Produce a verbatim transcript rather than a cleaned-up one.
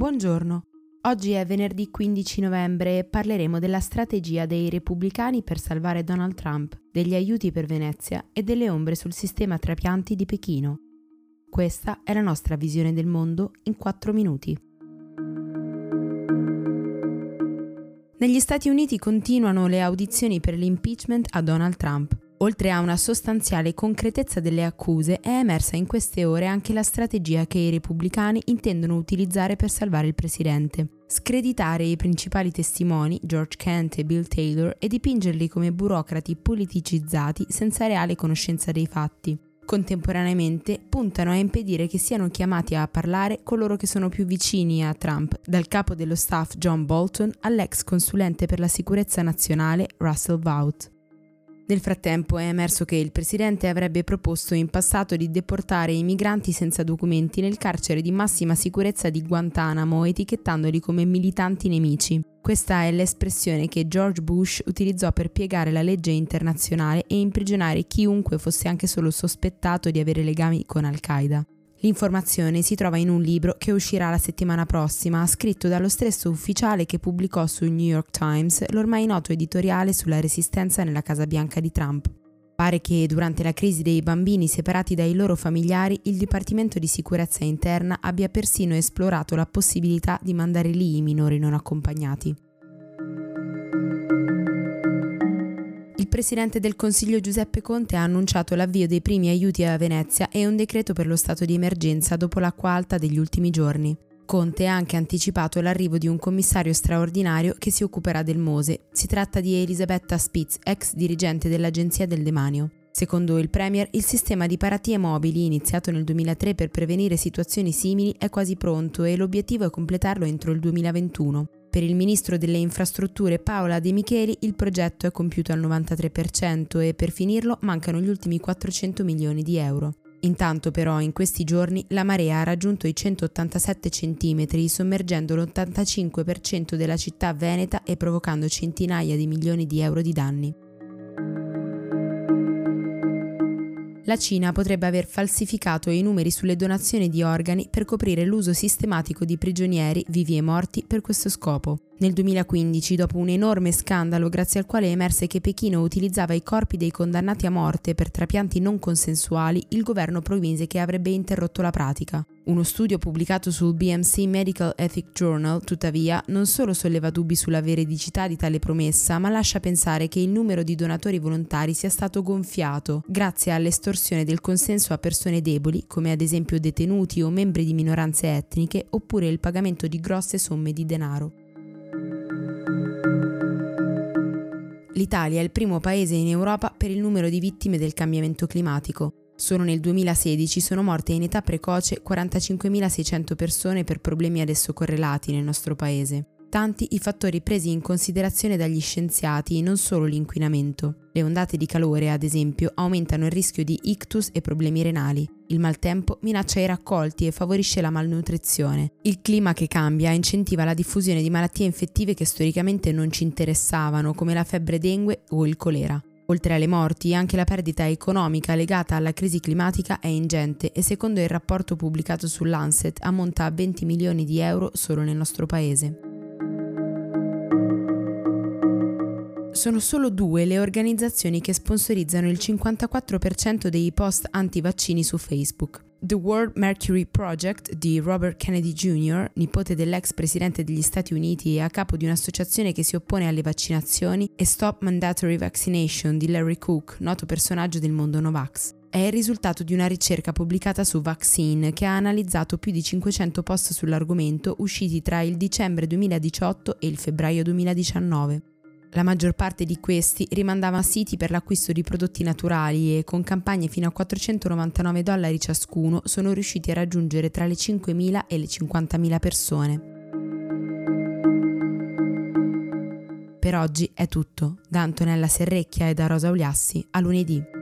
Buongiorno, oggi è venerdì quindici novembre e parleremo della strategia dei repubblicani per salvare Donald Trump, degli aiuti per Venezia e delle ombre sul sistema trapianti di Pechino. Questa è la nostra visione del mondo in quattro minuti. Negli Stati Uniti continuano le audizioni per l'impeachment a Donald Trump. Oltre a una sostanziale concretezza delle accuse, è emersa in queste ore anche la strategia che i repubblicani intendono utilizzare per salvare il presidente. Screditare i principali testimoni, George Kent e Bill Taylor, e dipingerli come burocrati politicizzati senza reale conoscenza dei fatti. Contemporaneamente puntano a impedire che siano chiamati a parlare coloro che sono più vicini a Trump, dal capo dello staff John Bolton all'ex consulente per la sicurezza nazionale Russell Vought. Nel frattempo è emerso che il presidente avrebbe proposto in passato di deportare i migranti senza documenti nel carcere di massima sicurezza di Guantanamo, etichettandoli come militanti nemici. Questa è l'espressione che George Bush utilizzò per piegare la legge internazionale e imprigionare chiunque fosse anche solo sospettato di avere legami con Al-Qaeda. L'informazione si trova in un libro che uscirà la settimana prossima, scritto dallo stesso ufficiale che pubblicò su New York Times l'ormai noto editoriale sulla resistenza nella Casa Bianca di Trump. Pare che durante la crisi dei bambini separati dai loro familiari, il Dipartimento di Sicurezza Interna abbia persino esplorato la possibilità di mandare lì i minori non accompagnati. Il presidente del Consiglio Giuseppe Conte ha annunciato l'avvio dei primi aiuti a Venezia e un decreto per lo stato di emergenza dopo l'acqua alta degli ultimi giorni. Conte ha anche anticipato l'arrivo di un commissario straordinario che si occuperà del Mose. Si tratta di Elisabetta Spitz, ex dirigente dell'Agenzia del Demanio. Secondo il Premier, il sistema di paratie mobili iniziato nel duemilatré per prevenire situazioni simili è quasi pronto e l'obiettivo è completarlo entro il duemilaventuno. Per il ministro delle infrastrutture Paola De Micheli il progetto è compiuto al novantatré per cento e per finirlo mancano gli ultimi quattrocento milioni di euro. Intanto però in questi giorni la marea ha raggiunto i centottantasette centimetri, sommergendo l'ottantacinque per cento della città veneta e provocando centinaia di milioni di euro di danni. La Cina potrebbe aver falsificato i numeri sulle donazioni di organi per coprire l'uso sistematico di prigionieri vivi e morti per questo scopo. Nel duemilaquindici, dopo un enorme scandalo grazie al quale emerse che Pechino utilizzava i corpi dei condannati a morte per trapianti non consensuali, il governo promise che avrebbe interrotto la pratica. Uno studio pubblicato sul B M C Medical Ethics Journal, tuttavia, non solo solleva dubbi sulla veridicità di tale promessa, ma lascia pensare che il numero di donatori volontari sia stato gonfiato grazie all'estorsione del consenso a persone deboli, come ad esempio detenuti o membri di minoranze etniche, oppure il pagamento di grosse somme di denaro. L'Italia è il primo paese in Europa per il numero di vittime del cambiamento climatico. Solo nel duemilasedici sono morte in età precoce quarantacinquemilaseicento persone per problemi ad esso correlati nel nostro paese. Tanti i fattori presi in considerazione dagli scienziati, non solo l'inquinamento. Le ondate di calore, ad esempio, aumentano il rischio di ictus e problemi renali. Il maltempo minaccia i raccolti e favorisce la malnutrizione. Il clima che cambia incentiva la diffusione di malattie infettive che storicamente non ci interessavano, come la febbre dengue o il colera. Oltre alle morti, anche la perdita economica legata alla crisi climatica è ingente e secondo il rapporto pubblicato su Lancet ammonta a venti milioni di euro solo nel nostro paese. Sono solo due le organizzazioni che sponsorizzano il cinquantaquattro per cento dei post antivaccini su Facebook. The World Mercury Project di Robert Kennedy Junior, nipote dell'ex presidente degli Stati Uniti e a capo di un'associazione che si oppone alle vaccinazioni, e Stop Mandatory Vaccination di Larry Cook, noto personaggio del mondo Novax. È il risultato di una ricerca pubblicata su Vaccine che ha analizzato più di cinquecento post sull'argomento usciti tra il dicembre duemiladiciotto e il febbraio duemiladiciannove. La maggior parte di questi rimandava a siti per l'acquisto di prodotti naturali e con campagne fino a quattrocentonovantanove dollari ciascuno sono riusciti a raggiungere tra le cinquemila e le cinquantamila persone. Per oggi è tutto. Da Antonella Serrecchia e da Rosa Uliassi, a lunedì.